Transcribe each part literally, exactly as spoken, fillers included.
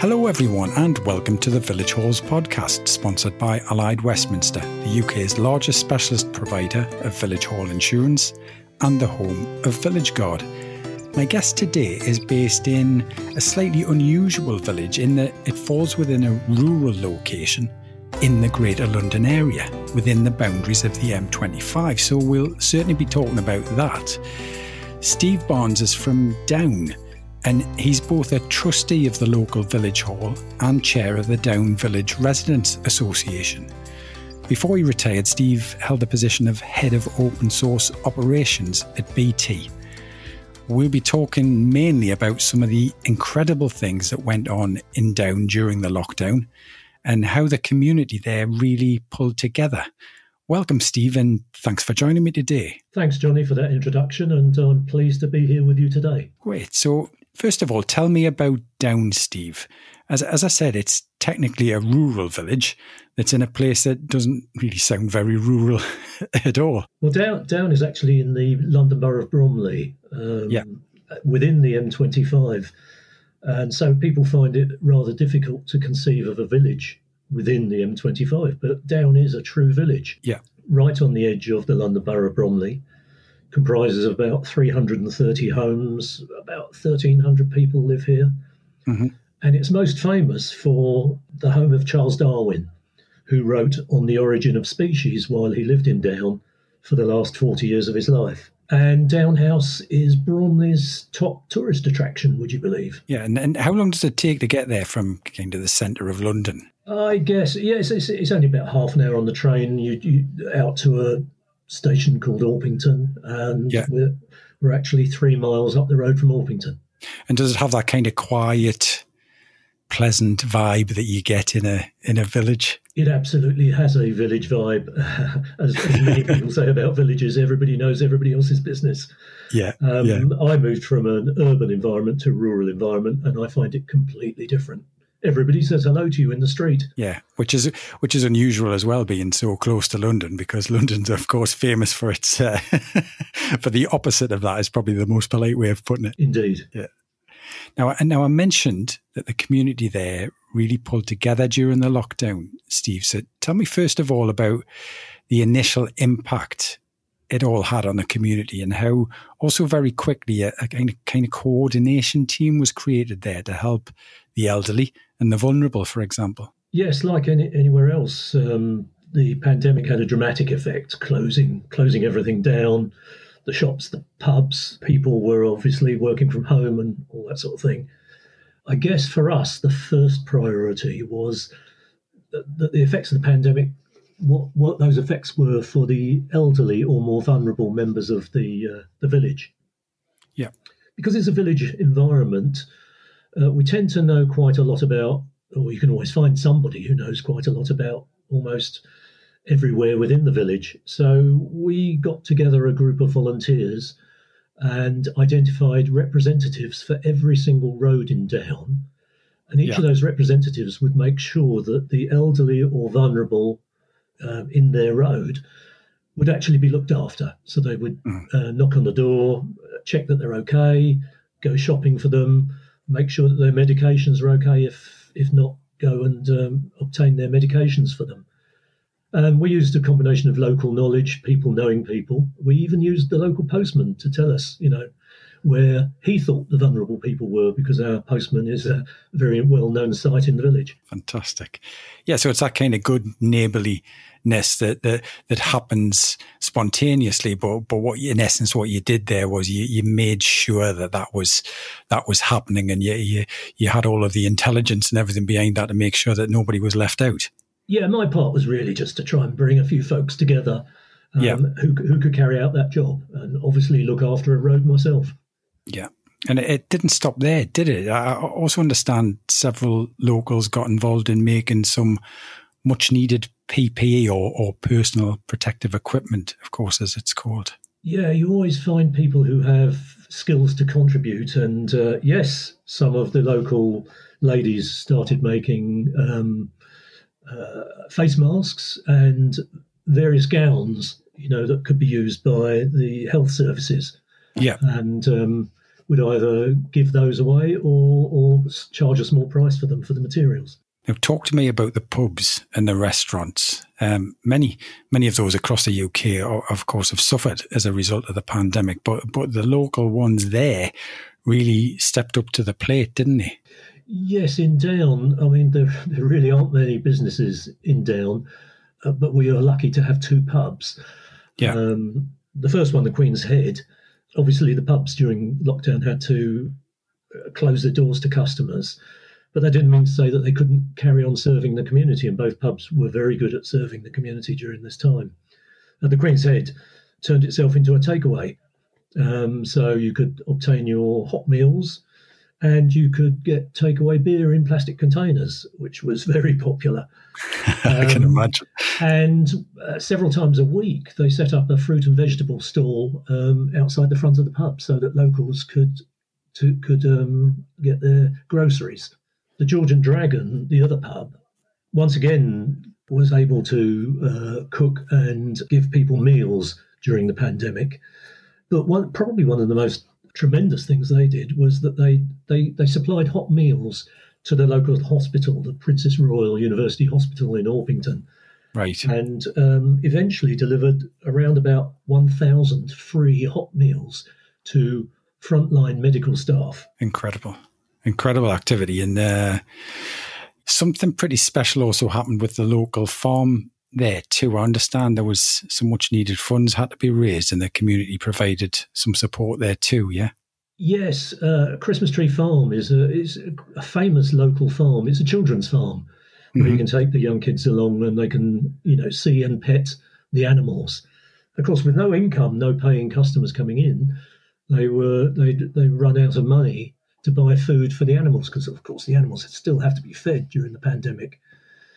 Hello everyone and welcome to the Village Halls podcast, sponsored by Allied Westminster, the U K's largest specialist provider of village hall insurance and the home of Village Guard. My guest today is based in a slightly unusual village in that it falls within a rural location in the Greater London area, within the boundaries of the M twenty-five, so we'll certainly be talking about that. Steve Barnes is from Downe, and he's both a trustee of the local village hall and chair of the Downe Village Residents Association. Before he retired, Steve held the position of head of open source operations at B T. We'll be talking mainly about some of the incredible things that went on in Downe during the lockdown and how the community there really pulled together. Welcome, Steve, and thanks for joining me today. Thanks, Johnny, for that introduction, and I'm pleased to be here with you today. Great. So, first of all, tell me about Downe, Steve. As, as I said, it's technically a rural village that's in a place that doesn't really sound very rural at all. Well, Downe, Downe is actually in the London Borough of Bromley, um, yeah. within the M twenty-five. And so people find it rather difficult to conceive of a village within the M twenty-five. But Downe is a true village, yeah, right on the edge of the London Borough of Bromley. Comprises of about three hundred thirty homes, about thirteen hundred people live here. Mm-hmm. And it's most famous for the home of Charles Darwin, who wrote On the Origin of Species while he lived in Downe for the last forty years of his life. And Down House is Bromley's top tourist attraction, would you believe? Yeah, and, and how long does it take to get there from kind of the centre of London? I guess, yes, it's, it's only about half an hour on the train, you, you out to a station called Orpington, and yeah. we're, we're actually three miles up the road from Orpington. And does it have that kind of quiet, pleasant vibe that you get in a in a village? It absolutely has a village vibe. as, as many people say about villages, everybody knows everybody else's business. Yeah, um, yeah. I moved from an urban environment to a rural environment, and I find it completely different. Everybody says hello to you in the street. Yeah, which is which is unusual as well, being so close to London, because London's, of course, famous for its uh, for the opposite of that is probably the most polite way of putting it. Indeed. Yeah. Now, and now I mentioned that the community there really pulled together during the lockdown, Steve. So tell me first of all about the initial impact it all had on the community and how also very quickly a, a kind of, kind of coordination team was created there to help the elderly and the vulnerable, for example. Yes, like any, anywhere else, um, the pandemic had a dramatic effect, closing closing everything down, the shops, the pubs. People were obviously working from home and all that sort of thing. I guess for us, the first priority was that the effects of the pandemic, what, what those effects were for the elderly or more vulnerable members of the uh, the village. Yeah. Because it's a village environment, Uh, we tend to know quite a lot about, or you can always find somebody who knows quite a lot about almost everywhere within the village. So we got together a group of volunteers and identified representatives for every single road in Downe. And each yeah. of those representatives would make sure that the elderly or vulnerable uh, in their road would actually be looked after. So they would mm. uh, knock on the door, check that they're okay, go shopping for them, make sure that their medications are okay. If if not, go and um, obtain their medications for them. Um, we used a combination of local knowledge, people knowing people. We even used the local postman to tell us, you know, where he thought the vulnerable people were, because our postman is a very well-known site in the village. Fantastic. Yeah, so it's that kind of good neighbourliness that that, that happens spontaneously, but but what in essence what you did there was you, you made sure that that was that was happening, and you, you you had all of the intelligence and everything behind that to make sure that nobody was left out. Yeah, my part was really just to try and bring a few folks together um, yeah. who who could carry out that job and obviously look after a road myself. Yeah. And it didn't stop there, did it? I also understand several locals got involved in making some much needed P P E or, or personal protective equipment, of course, as it's called. Yeah, you always find people who have skills to contribute. And uh, yes, some of the local ladies started making um, uh, face masks and various gowns, you know, that could be used by the health services. Yeah. And um, would either give those away or, or charge a small price for them, for the materials. Now, talk to me about the pubs and the restaurants. Um, many, many of those across the U K, are, of course, have suffered as a result of the pandemic, but but the local ones there really stepped up to the plate, didn't they? Yes, in Down, I mean, there, there really aren't many businesses in Down, uh, but we are lucky to have two pubs. Yeah. Um, the first one, the Queen's Head. Obviously, the pubs during lockdown had to close their doors to customers. But that didn't mean to say that they couldn't carry on serving the community, and both pubs were very good at serving the community during this time. And the Queen's Head turned itself into a takeaway. Um, so you could obtain your hot meals and you could get takeaway beer in plastic containers, which was very popular. I um, can imagine. And uh, several times a week, they set up a fruit and vegetable stall um, outside the front of the pub so that locals could, to, could um, get their groceries. The Georgian Dragon, the other pub, once again was able to uh, cook and give people meals during the pandemic. But one, probably one of the most tremendous things they did was that they, they, they supplied hot meals to the local hospital, the Princess Royal University Hospital in Orpington. Right. And um, eventually delivered around about one thousand free hot meals to frontline medical staff. Incredible. Incredible activity. And uh, something pretty special also happened with the local farm there too. I understand there was some much needed funds had to be raised and the community provided some support there too, yeah? Yes. Uh, Christmas Tree Farm is a, is a famous local farm. It's a children's farm where mm-hmm. you can take the young kids along and they can, you know, see and pet the animals. Of course, with no income, no paying customers coming in, they were they they run out of money to buy food for the animals, because of course the animals still have to be fed during the pandemic.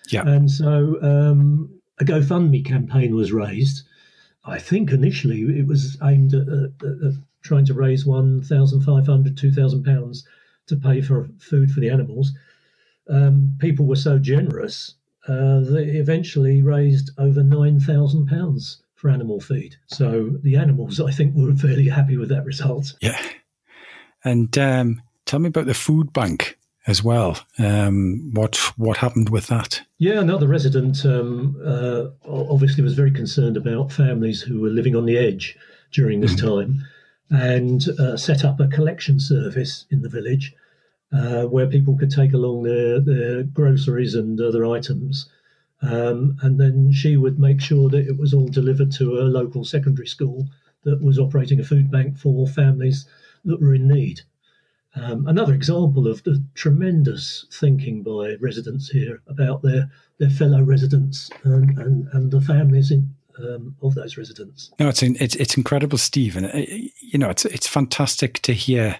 Yeah. And so um, a GoFundMe campaign was raised. I think initially it was aimed at, at, at trying to raise fifteen hundred pounds, two thousand pounds to pay for food for the animals. Um, people were so generous, uh, they eventually raised over nine thousand pounds for animal feed. So the animals, I think, were fairly happy with that result. Yeah. And um tell me about the food bank as well. Um, what what happened with that? Yeah, another resident um, uh, obviously was very concerned about families who were living on the edge during this time and uh, set up a collection service in the village uh, where people could take along their, their groceries and other items. Um, and then she would make sure that it was all delivered to a local secondary school that was operating a food bank for families that were in need. Um, another example of the tremendous thinking by residents here about their, their fellow residents and, and, and the families in, um, of those residents. No, it's, it's it's incredible, Stephen. You know, it's it's fantastic to hear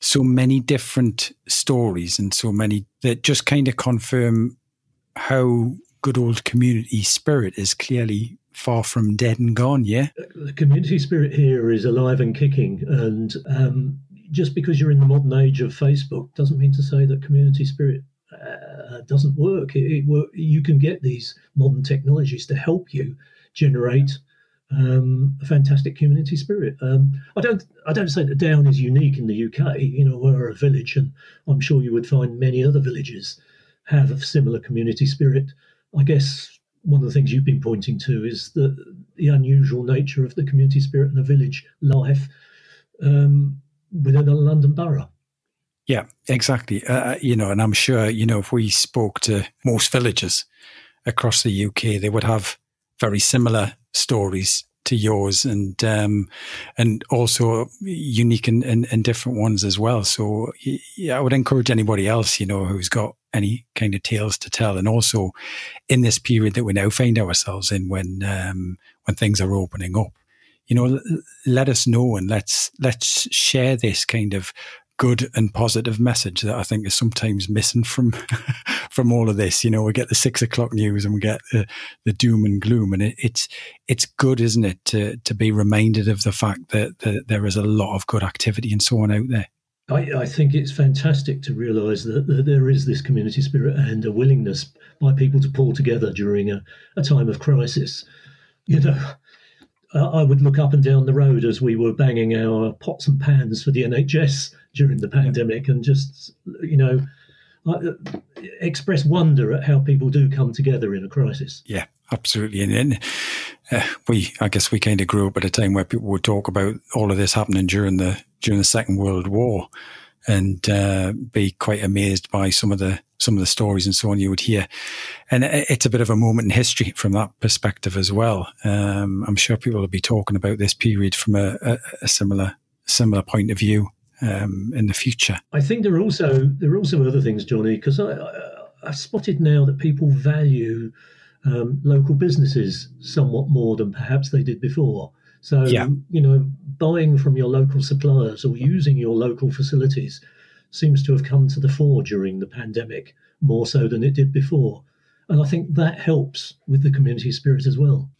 so many different stories and so many that just kind of confirm how good old community spirit is clearly far from dead and gone. Yeah, the community spirit here is alive and kicking, and um, just because you're in the modern age of Facebook doesn't mean to say that community spirit uh, doesn't work. It, it work. You can get these modern technologies to help you generate um, a fantastic community spirit. Um, I don't. I don't say that Down is unique in the U K. You know, we're a village, and I'm sure you would find many other villages have a similar community spirit. I guess one of the things you've been pointing to is the the unusual nature of the community spirit and the village life. Um, within the London Borough. Yeah, exactly. Uh, you know, and I'm sure, you know, if we spoke to most villagers across the U K, they would have very similar stories to yours and um, and also unique and, and, and different ones as well. So yeah, I would encourage anybody else, you know, who's got any kind of tales to tell. And also in this period that we now find ourselves in when um, when things are opening up, you know, let us know and let's let's share this kind of good and positive message that I think is sometimes missing from from all of this. You know, we get the six o'clock news and we get the, the doom and gloom, and it, it's it's good, isn't it, to to be reminded of the fact that, that there is a lot of good activity and so on out there. I, I think it's fantastic to realise that, that there is this community spirit and a willingness by people to pull together during a, a time of crisis. You know, uh, I would look up and down the road as we were banging our pots and pans for the N H S during the pandemic, yeah. and just, you know, uh, express wonder at how people do come together in a crisis. Yeah, absolutely. And then uh, we, I guess we kind of grew up at a time where people would talk about all of this happening during the during the Second World War, and uh, be quite amazed by some of the some of the stories and so on you would hear. And it's a bit of a moment in history from that perspective as well. Um, I'm sure people will be talking about this period from a, a, a similar similar point of view um, in the future. I think there are also there are also other things, Johnny, because I, I, I've spotted now that people value um, local businesses somewhat more than perhaps they did before. So, yeah. you know, buying from your local suppliers or using your local facilities seems to have come to the fore during the pandemic more so than it did before. And I think that helps with the community spirit as well.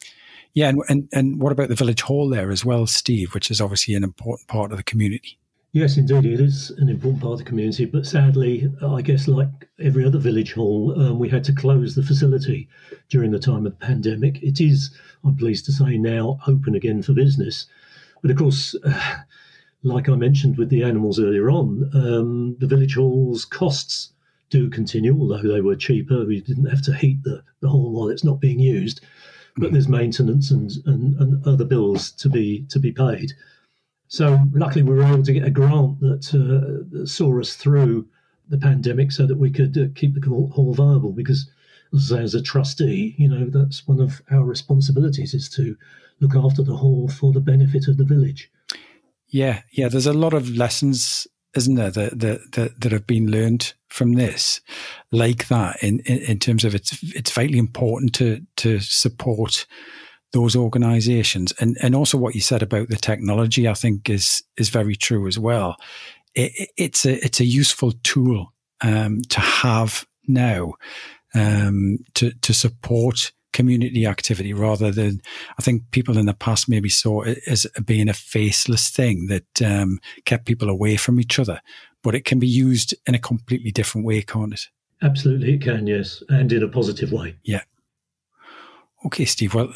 Yeah. And, and, and what about the village hall there as well, Steve, which is obviously an important part of the community? Yes, indeed, it is an important part of the community. But sadly, I guess like every other village hall, um, we had to close the facility during the time of the pandemic. It is, I'm pleased to say, now open again for business. But of course, uh, like I mentioned with the animals earlier on, um, the village hall's costs do continue, although they were cheaper. We didn't have to heat the, the hall while it's not being used. But there's maintenance and, and, and other bills to be to be paid. So luckily we were able to get a grant that uh, saw us through the pandemic so that we could uh, keep the hall viable, because as I say, as a trustee, you know, that's one of our responsibilities is to look after the hall for the benefit of the village. Yeah, yeah, there's a lot of lessons, isn't there, that that, that, that have been learned from this, like that, in, in, in terms of it's it's vitally important to to support those organisations, and and also what you said about the technology, I think is is very true as well. It, it's a it's a useful tool um, to have now um, to to support community activity, rather than I think people in the past maybe saw it as being a faceless thing that um, kept people away from each other. But it can be used in a completely different way, can't it? Absolutely, it can. Yes, and in a positive way. Yeah. Okay, Steve, well,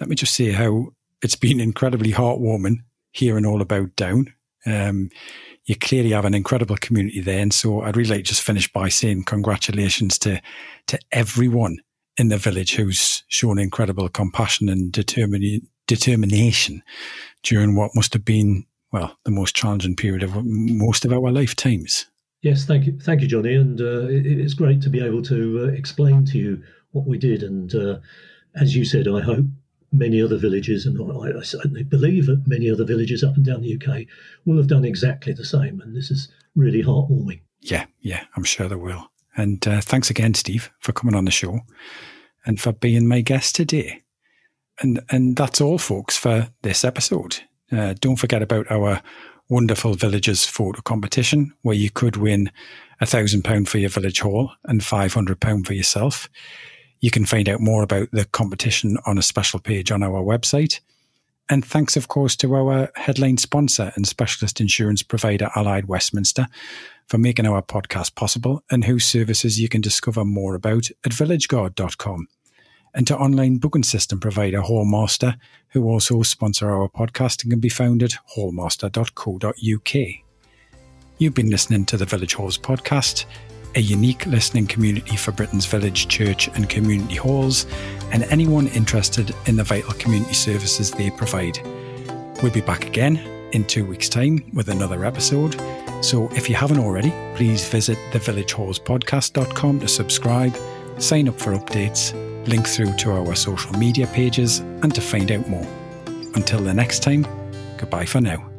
let me just say how it's been incredibly heartwarming hearing all about Downe. Um, you clearly have an incredible community there. And so I'd really like to just finish by saying congratulations to, to everyone in the village who's shown incredible compassion and determin- determination during what must have been, well, the most challenging period of most of our lifetimes. Yes, thank you. Thank you, Johnny. And uh, it's great to be able to uh, explain to you what we did and... Uh, As you said, I hope many other villages, and I certainly believe that many other villages up and down the U K will have done exactly the same. And this is really heartwarming. Yeah, yeah, I'm sure they will. And uh, thanks again, Steve, for coming on the show and for being my guest today. And and that's all, folks, for this episode. Uh, don't forget about our wonderful Villagers Photo Competition, where you could win one thousand pounds for your village hall and five hundred pounds for yourself. You can find out more about the competition on a special page on our website. And thanks, of course, to our headline sponsor and specialist insurance provider, Allied Westminster, for making our podcast possible, and whose services you can discover more about at village guard dot com. And to online booking system provider, Hallmaster, who also sponsor our podcast and can be found at hallmaster dot co dot u k. You've been listening to the Village Halls podcast, a unique listening community for Britain's village, church and community halls, and anyone interested in the vital community services they provide. We'll be back again in two weeks' time with another episode. So if you haven't already, please visit the village halls podcast dot com to subscribe, sign up for updates, link through to our social media pages and to find out more. Until the next time, goodbye for now.